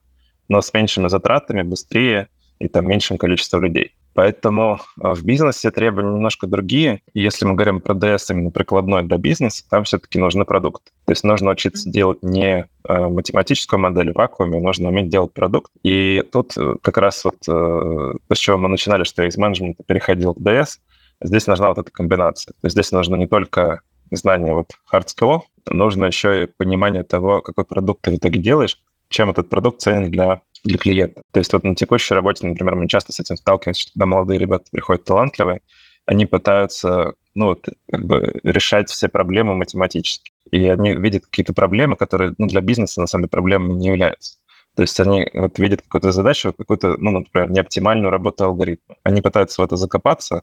но с меньшими затратами, быстрее и там меньшим количеством людей. Поэтому в бизнесе требования немножко другие. И если мы говорим про ди эс именно прикладной для бизнеса, там все-таки нужны продукты. То есть нужно учиться делать не математическую модель в вакууме, нужно уметь делать продукт. И тут как раз вот то, с чего мы начинали, что я из менеджмента переходил к ди эс, здесь нужна вот эта комбинация. То есть здесь нужно не только знание вот hard skill, нужно еще и понимание того, какой продукт ты в итоге делаешь, чем этот продукт ценен для для клиента. То есть вот на текущей работе, например, мы часто с этим сталкиваемся, что когда молодые ребята приходят талантливые, они пытаются, ну, вот, как бы решать все проблемы математически. И они видят какие-то проблемы, которые, ну, для бизнеса, на самом деле, проблемами не являются. То есть они вот видят какую-то задачу, какую-то, ну, например, неоптимальную работу алгоритма. Они пытаются в это закопаться,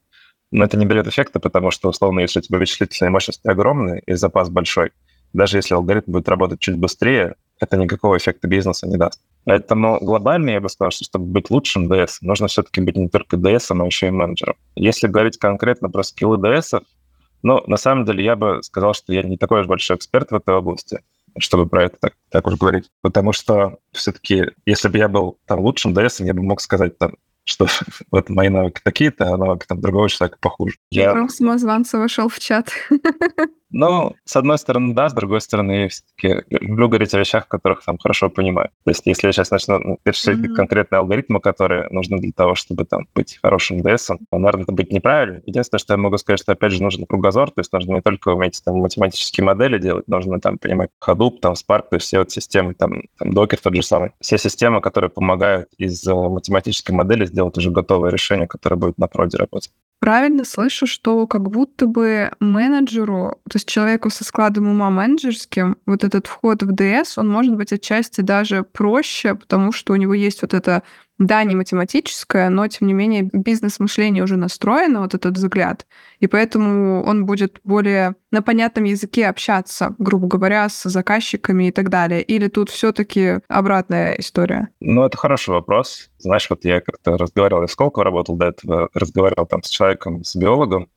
но это не берет эффекта, потому что, условно, если у тебя вычислительные мощности огромные и запас большой, даже если алгоритм будет работать чуть быстрее, это никакого эффекта бизнеса не даст. Поэтому глобально я бы сказал, что чтобы быть лучшим ди эс, нужно все-таки быть не только ди эс, но еще и менеджером. Если говорить конкретно про скиллы ди эс, ну, на самом деле, я бы сказал, что я не такой уж большой эксперт в этой области, чтобы про это так, так уж говорить. Потому что все-таки, если бы я был там лучшим ди эс, я бы мог сказать, там, что вот мои навыки такие-то, а навыки там другого человека похуже. Я прям самозванца вошел в чат. Ну, с одной стороны, да, с другой стороны, я все-таки люблю говорить о вещах, которых там хорошо понимаю. То есть если я сейчас начну перечислять mm-hmm. конкретные алгоритмы, которые нужны для того, чтобы там быть хорошим ди эсом, то, наверное, это будет неправильно. Единственное, что я могу сказать, что, опять же, нужен кругозор, то есть нужно не только уметь там математические модели делать, нужно там понимать Hadoop, там Spark, то есть все вот системы, там, там Docker тот же самый. Все системы, которые помогают из математической модели сделать уже готовое решение, которое будет на проде работать. Правильно слышу, что как будто бы менеджеру, то есть человеку со складом ума менеджерским, вот этот вход в ди эс, он может быть отчасти даже проще, потому что у него есть вот это, да, не математическое, но, тем не менее, бизнес-мышление уже настроено, вот этот взгляд, и поэтому он будет более на понятном языке общаться, грубо говоря, с заказчиками и так далее. Или тут все-таки обратная история? Ну, это хороший вопрос. Знаешь, вот я как-то разговаривал, я сколько работал до этого, разговаривал там с человеком, с биологом,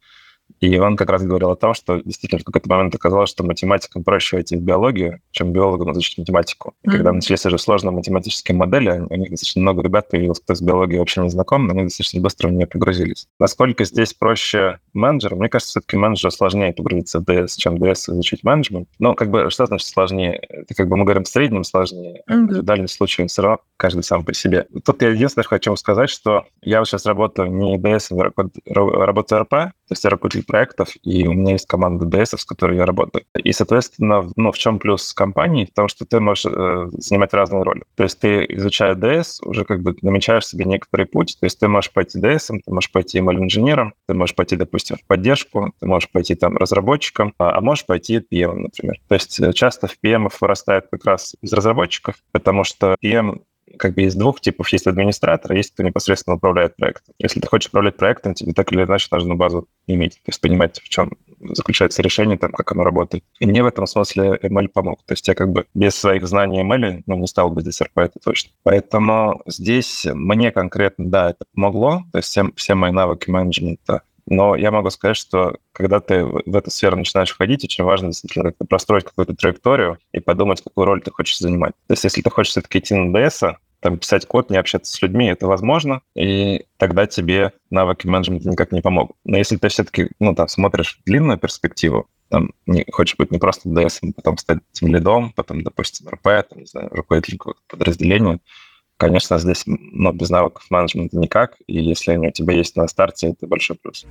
и он как раз говорил о том, что действительно в какой-то момент оказалось, что математикам проще войти в биологию, чем биологам изучить математику. И mm-hmm. когда начались уже сложные математические модели, у них достаточно много ребят появилось, кто с биологией вообще не знаком, но они достаточно быстро в нее погрузились. Насколько здесь проще менеджер? Мне кажется, все-таки менеджеру сложнее погрузиться в ди эс, чем ди эс изучить менеджмент. Но как бы что значит сложнее? Это как бы мы говорим в среднем сложнее, mm-hmm. в дальнем случае все равно каждый сам по себе. Тут я единственное хочу сказать, что я вот сейчас работаю не ди эс, а работаю РП, то есть я руководитель проектов, и у меня есть команда ди эс, с которой я работаю. И, соответственно, ну, в чем плюс компании? В том, что ты можешь э, занимать разные роли. То есть ты, изучая ди эс, уже как бы намечаешь себе некоторый путь. То есть ты можешь пойти ди эсом, ты можешь пойти эм эл-инженером, ты можешь пойти, допустим, в поддержку, ты можешь пойти там разработчиком, а можешь пойти пи эм, например. То есть часто в пи эм вырастает как раз из разработчиков, потому что пи эм как бы из двух типов. Есть администратор, а есть кто непосредственно управляет проектом. Если ты хочешь управлять проектом, тебе так или иначе нужно базу иметь, то есть понимать, в чем заключается решение, там, как оно работает. И мне в этом смысле эм эл помог. То есть я как бы без своих знаний эм эл, ну, не стал бы здесь эр пи, это точно. Поэтому здесь мне конкретно, да, это помогло. То есть все, все мои навыки менеджмента Но я могу сказать, что когда ты в эту сферу начинаешь входить, очень важно действительно как-то простроить какую-то траекторию и подумать, какую роль ты хочешь занимать. То есть если ты хочешь все-таки идти на ди эс, там, писать код, не общаться с людьми, это возможно, и тогда тебе навыки менеджмента никак не помогут. Но если ты все-таки ну, там, смотришь в длинную перспективу, там, не, хочешь быть не просто ди эс, а потом стать тимлидом, потом, допустим, эр пэ, там, не знаю, руководителем какого-то подразделения, конечно, здесь но без навыков менеджмента никак, и если они у тебя есть на старте, это большой плюс.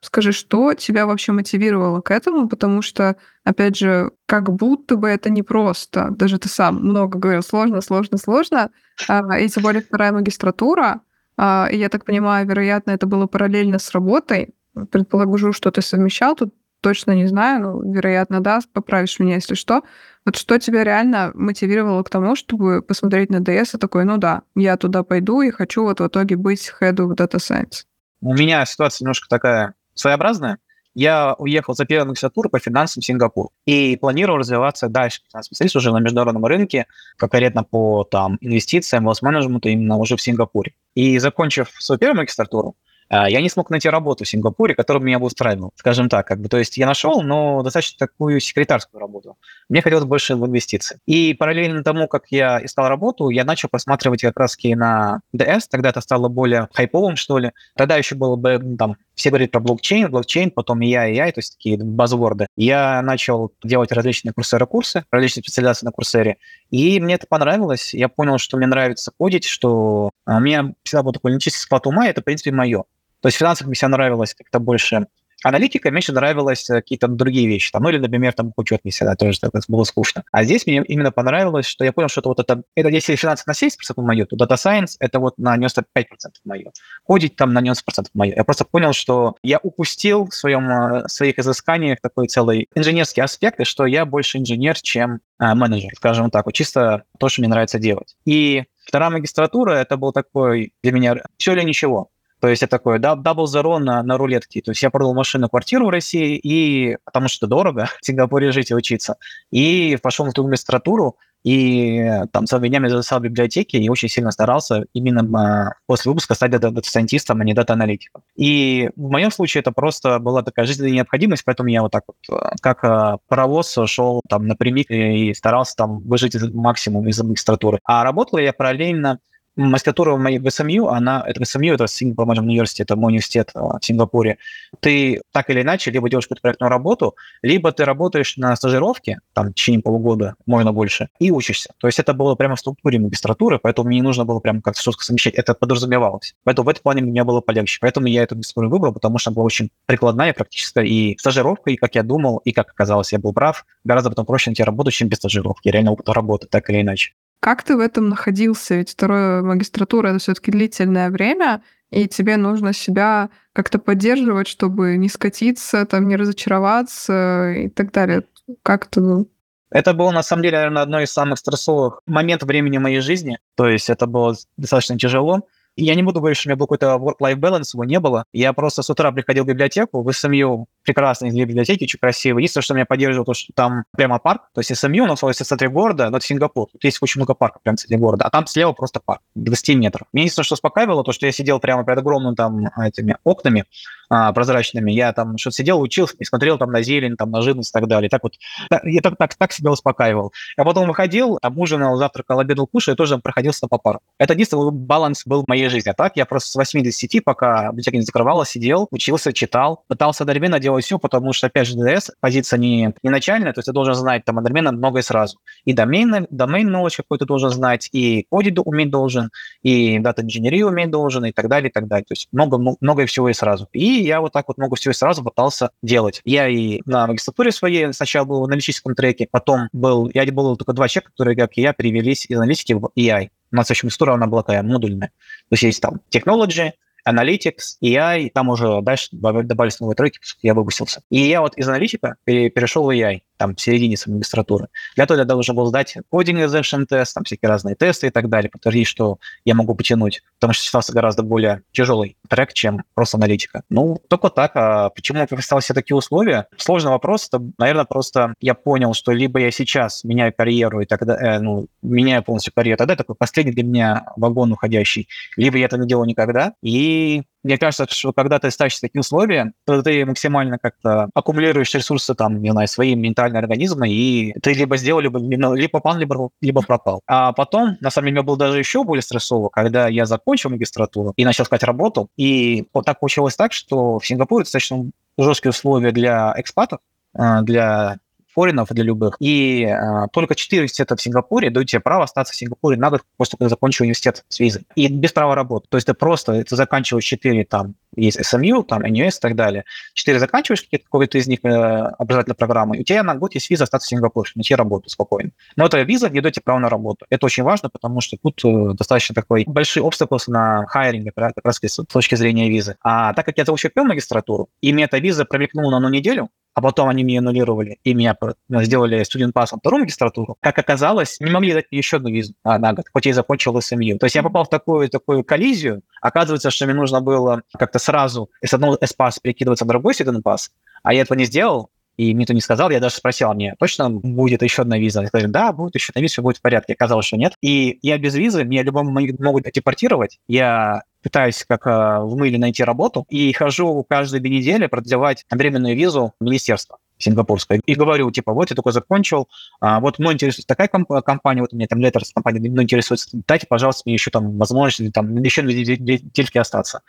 Скажи, что тебя вообще мотивировало к этому? Потому что, опять же, как будто бы это непросто. Даже ты сам много говорил, сложно, сложно, сложно. И тем более вторая магистратура. И я так понимаю, вероятно, это было параллельно с работой. Предположу, что ты совмещал тут. Точно не знаю, но, вероятно, да, поправишь меня, если что. Вот что тебя реально мотивировало к тому, чтобы посмотреть на ди эс и такой, ну да, я туда пойду и хочу вот в итоге быть хеду в Data Science? У меня ситуация немножко такая своеобразная. Я уехал за первую магистратуру по финансам в Сингапур и планировал развиваться дальше. Специалист уже на международном рынке, конкретно по там, инвестициям, wealth-менеджменту именно уже в Сингапуре. И закончив свою первую магистратуру, я не смог найти работу в Сингапуре, которая меня бы устраивала, скажем так. Как бы. То есть я нашел, но достаточно такую секретарскую работу. Мне хотелось больше в инвестиции. И параллельно тому, как я искал работу, я начал просматривать как раз-таки на ди эс. Тогда это стало более хайповым, что ли. Тогда еще было бы, ну, там, все говорили про блокчейн, блокчейн, потом и ай, и ай, то есть такие базворды. Я начал делать различные курсеры-курсы, различные специализации на курсере. И мне это понравилось. Я понял, что мне нравится кодить, что у меня всегда был такой логический склад ума, это, в принципе, мое. То есть в финансах мне всегда нравилось как-то больше аналитика, меньше нравилось какие-то другие вещи. Там, ну или, например, там учет мне всегда тоже так, было скучно. А здесь мне именно понравилось, что я понял, что это вот это, это если финансы на семьдесят процентов мое, то Data Science это вот на девяносто пять процентов мое. Кодить там на девяносто процентов мое. Я просто понял, что я упустил в своем, своих изысканиях такой целый инженерский аспект, и что я больше инженер, чем а, менеджер, скажем так. Вот чисто то, что мне нравится делать. И вторая магистратура, это был такой для меня все или ничего. То есть это такое double zero на, на рулетке. То есть я продал машину, квартиру в России, и потому что дорого в Сингапуре жить и учиться. И пошел на ту магистратуру, и там целыми днями записал в библиотеке, и очень сильно старался именно после выпуска стать дата-сайентистом, а не дата-аналитиком. И в моем случае это просто была такая жизненная необходимость, поэтому я вот так вот, как паровоз, шел там напрямик и старался там выжить максимум из магистратуры. А работал я параллельно. Магистратура в моей СМЮ, она, это СМЮ, это Сингапур Management University, это мой университет в Сингапуре. Ты так или иначе либо делаешь какую-то проектную работу, либо ты работаешь на стажировке, там, в течение полугода, можно больше, и учишься. То есть это было прямо в структуре магистратуры, поэтому мне не нужно было прямо как-то жестко совмещать, это подразумевалось. Поэтому в этом плане мне было полегче. Поэтому я эту магистратуру выбрал, потому что она была очень прикладная, практическая, и стажировка, и как я думал, и как оказалось, я был прав. Гораздо потом проще найти работу, чем без стажировки, реально опыт работы, так или иначе. Как ты в этом находился? Ведь вторая магистратура — это все-таки длительное время, и тебе нужно себя как-то поддерживать, чтобы не скатиться, там, не разочароваться и так далее. Как ты был? Это было, на самом деле, наверное, одно из самых стрессовых моментов времени моей жизни. То есть это было достаточно тяжело. И я не буду говорить, что у меня был какой-то work-life balance, его не было. Я просто с утра приходил в библиотеку, в эс эм ю прекрасные библиотеки, очень красивые. Единственное, что меня поддерживало, то, что там прямо парк. То есть эс эм ю, у нас в центре города, но это Сингапур. Тут есть очень много парков прямо в центре города, а там слева просто парк, двадцать метров. Меня единственное, что успокаивало, то, что я сидел прямо перед огромными там этими окнами а, прозрачными. Я там что-то сидел, учился и смотрел там на зелень, там на живность и так далее. Так вот, я так, так, так себя успокаивал. Я потом выходил, обужинал, завтракал, обедал, кушал, и тоже проходился по парку. Это единственный баланс был в моей жизни. А так я просто с восьми до десяти, пока библиотека не закрывалась, сидел, учился, читал, пытался одновременно делать все, потому что, опять же, ди эс позиция не, не начальная, то есть ты должен знать там одновременно многое сразу. И домен, домен knowledge какой-то должен знать, и кодить уметь должен, и дата-инженерию уметь должен, и так далее, и так далее. То есть много, много всего и сразу. И я вот так вот много всего и сразу пытался делать. Я и на магистратуре своей сначала был в аналитическом треке, потом был, я был только два человека, которые, как и я, перевелись из аналитики в и ай. У нас, в общем, структура, она была такая модульная. То есть есть там Technology, Analytics, и ай, и там уже дальше добавились новые треки, я выпустился. И я вот из аналитика перешел в и ай. там, в середине магистратуры. Для этого я должен был сдать coding exertion тест, там, всякие разные тесты и так далее, подтвердить, что я могу потянуть, потому что считался гораздо более тяжелый трек, чем просто аналитика. Ну, только так. А почему я поставил себе такие условия? Сложный вопрос. Это, наверное, просто я понял, что либо я сейчас меняю карьеру, и тогда, э, ну, меняю полностью карьеру, тогда такой последний для меня вагон уходящий, либо я это не делаю никогда, и... Мне кажется, что когда ты ставишь такие условия, то ты максимально как-то аккумулируешь ресурсы, там, не знаю, свои ментальные организмы, и ты либо сделал, либо, либо попал, либо, либо пропал. А потом, на самом деле, у меня было даже еще более стрессово, когда я закончил магистратуру и начал искать работу. И вот так получилось так, что в Сингапуре достаточно жесткие условия для экспатов, для форинов, для любых. И только четыре университета в Сингапуре дают тебе право остаться в Сингапуре на год, после того, как ты закончил университет с визой. И без права работы. То есть ты просто ты заканчиваешь четыре, там, есть эс эм ю, там, эн ю эс и так далее. Четыре заканчиваешь какую-то из них э, образовательной программы, и у тебя на год есть виза остаться в Сингапуре, найти работу спокойно. Но эта виза не дает тебе право на работу. Это очень важно, потому что тут э, достаточно такой большой obstacle на хайринге, как раз с точки зрения визы. А так как я защитил магистратуру, и мне эта виза промелькнула на одну неделю, а потом они меня аннулировали и меня сделали студент-пассом вторую магистратуру, как оказалось, не могли дать мне еще одну визу на год, хоть я и закончил эс эм ю. То есть я попал в такую, такую коллизию. Оказывается, что мне нужно было как-то сразу с одного эс пасса перекидываться в другой студент-пасс, а я этого не сделал, и мне это не сказал. Я даже спросил, а мне точно будет еще одна виза? Я сказал, да, будет еще одна виза, все будет в порядке. Оказалось, что нет. И я без визы, меня любому могут депортировать. Я... пытаюсь как э, в мыле найти работу, и хожу каждые две недели продлевать временную визу министерства сингапурское. И говорю, типа, вот я только закончил, а, вот мной интересует такая комп- компания, вот у меня там летер с компанией, мной интересуется, дайте, пожалуйста, мне еще там возможность там, еще две недельки остаться.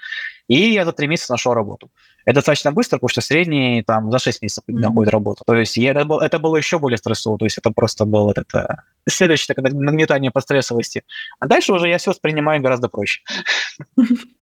И я за три месяца нашел работу. Это достаточно быстро, потому что средний там за шесть месяцев mm-hmm. находит работу. То есть я, это, было, это было еще более стрессово, то есть это просто было это, следующее такое нагнетание по стрессовости. А дальше уже я все воспринимаю гораздо проще.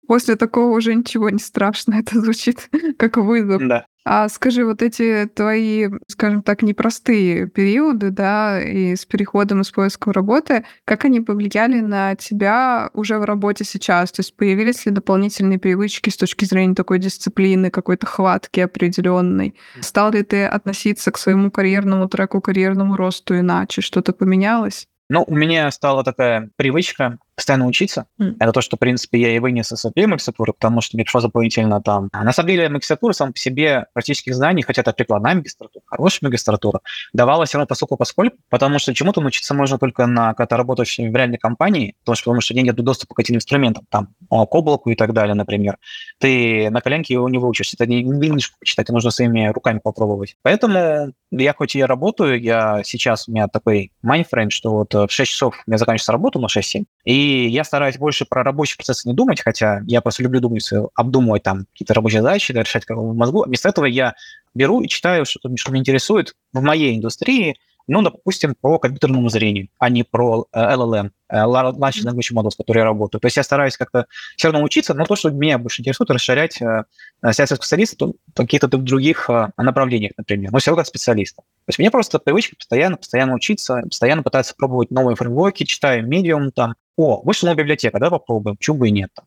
После такого уже ничего не страшно, это звучит как вызов. Да. А скажи, вот эти твои, скажем так, непростые периоды, да, и с переходом и с поиском работы, как они повлияли на тебя уже в работе сейчас? То есть появились ли дополнительные привычки с точки зрения такой дисциплины, какой-то хватки определенной? Стал ли ты относиться к своему карьерному треку, карьерному росту иначе? Что-то поменялось? Ну, у меня стала такая привычка постоянно учиться. Mm. Это то, что, в принципе, я и вынес из своей магистратуры, потому что мне пришло дополнительно там... На самом деле, магистратура сама по себе практических знаний, хотя это прикладная магистратура, хорошая магистратура, давала все равно поскольку поскольку, потому что чему-то научиться можно только на когда-то работающей в реальной компании, потому что, потому что деньги дают доступ к этим инструментам, там, к облаку и так далее, например. Ты на коленке его не выучишься, это не книжку почитать, это нужно своими руками попробовать. Поэтому я хоть и работаю, я сейчас у меня такой майндфрейм, что вот в шесть часов у меня заканчивается работа, на шесть-семь, и я стараюсь больше про рабочие процессы не думать, хотя я просто люблю думать, обдумывать там какие-то рабочие задачи, да, решать как в мозгу. Вместо этого я беру и читаю, что, что меня интересует в моей индустрии, ну, допустим, по компьютерному зрению, а не про эл эл эм, Large Language Models, с которой я работаю. То есть я стараюсь как-то все равно учиться, но то, что меня больше интересует, расширять себя как специалиста то, то в каких-то других направлениях, например, но все равно как специалиста. То есть у меня просто привычка постоянно, постоянно учиться, постоянно пытаться пробовать новые фреймворки, читаю Medium, там, о, вышла новая библиотека, да, попробуем, почему бы и нет, там.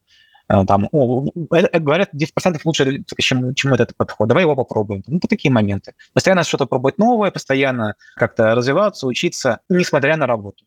Там, о, это, говорят, десять процентов лучше, чем, чем этот подход, давай его попробуем. Ну, такие моменты. Постоянно что-то пробовать новое, постоянно как-то развиваться, учиться, несмотря на работу.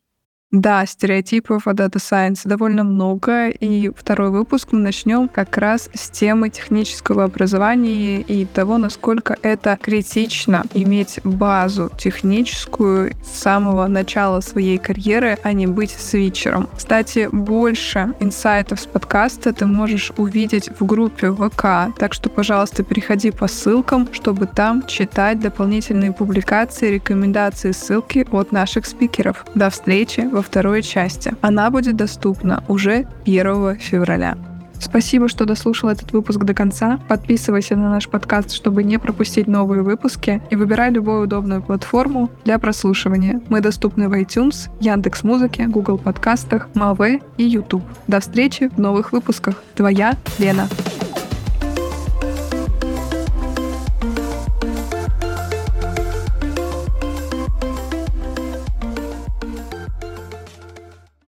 Да, стереотипов о Data Science довольно много, и второй выпуск мы начнем как раз с темы технического образования и того, насколько это критично иметь базу техническую с самого начала своей карьеры, а не быть свитчером. Кстати, больше инсайтов с подкаста ты можешь увидеть в группе вэ ка, так что, пожалуйста, переходи по ссылкам, чтобы там читать дополнительные публикации, рекомендации, ссылки от наших спикеров. До встречи во второй части. Она будет доступна уже первого февраля. Спасибо, что дослушал этот выпуск до конца. Подписывайся на наш подкаст, чтобы не пропустить новые выпуски, и выбирай любую удобную платформу для прослушивания. Мы доступны в iTunes, Яндекс.Музыке, Google подкастах, Мове и YouTube. До встречи в новых выпусках. Твоя Лена.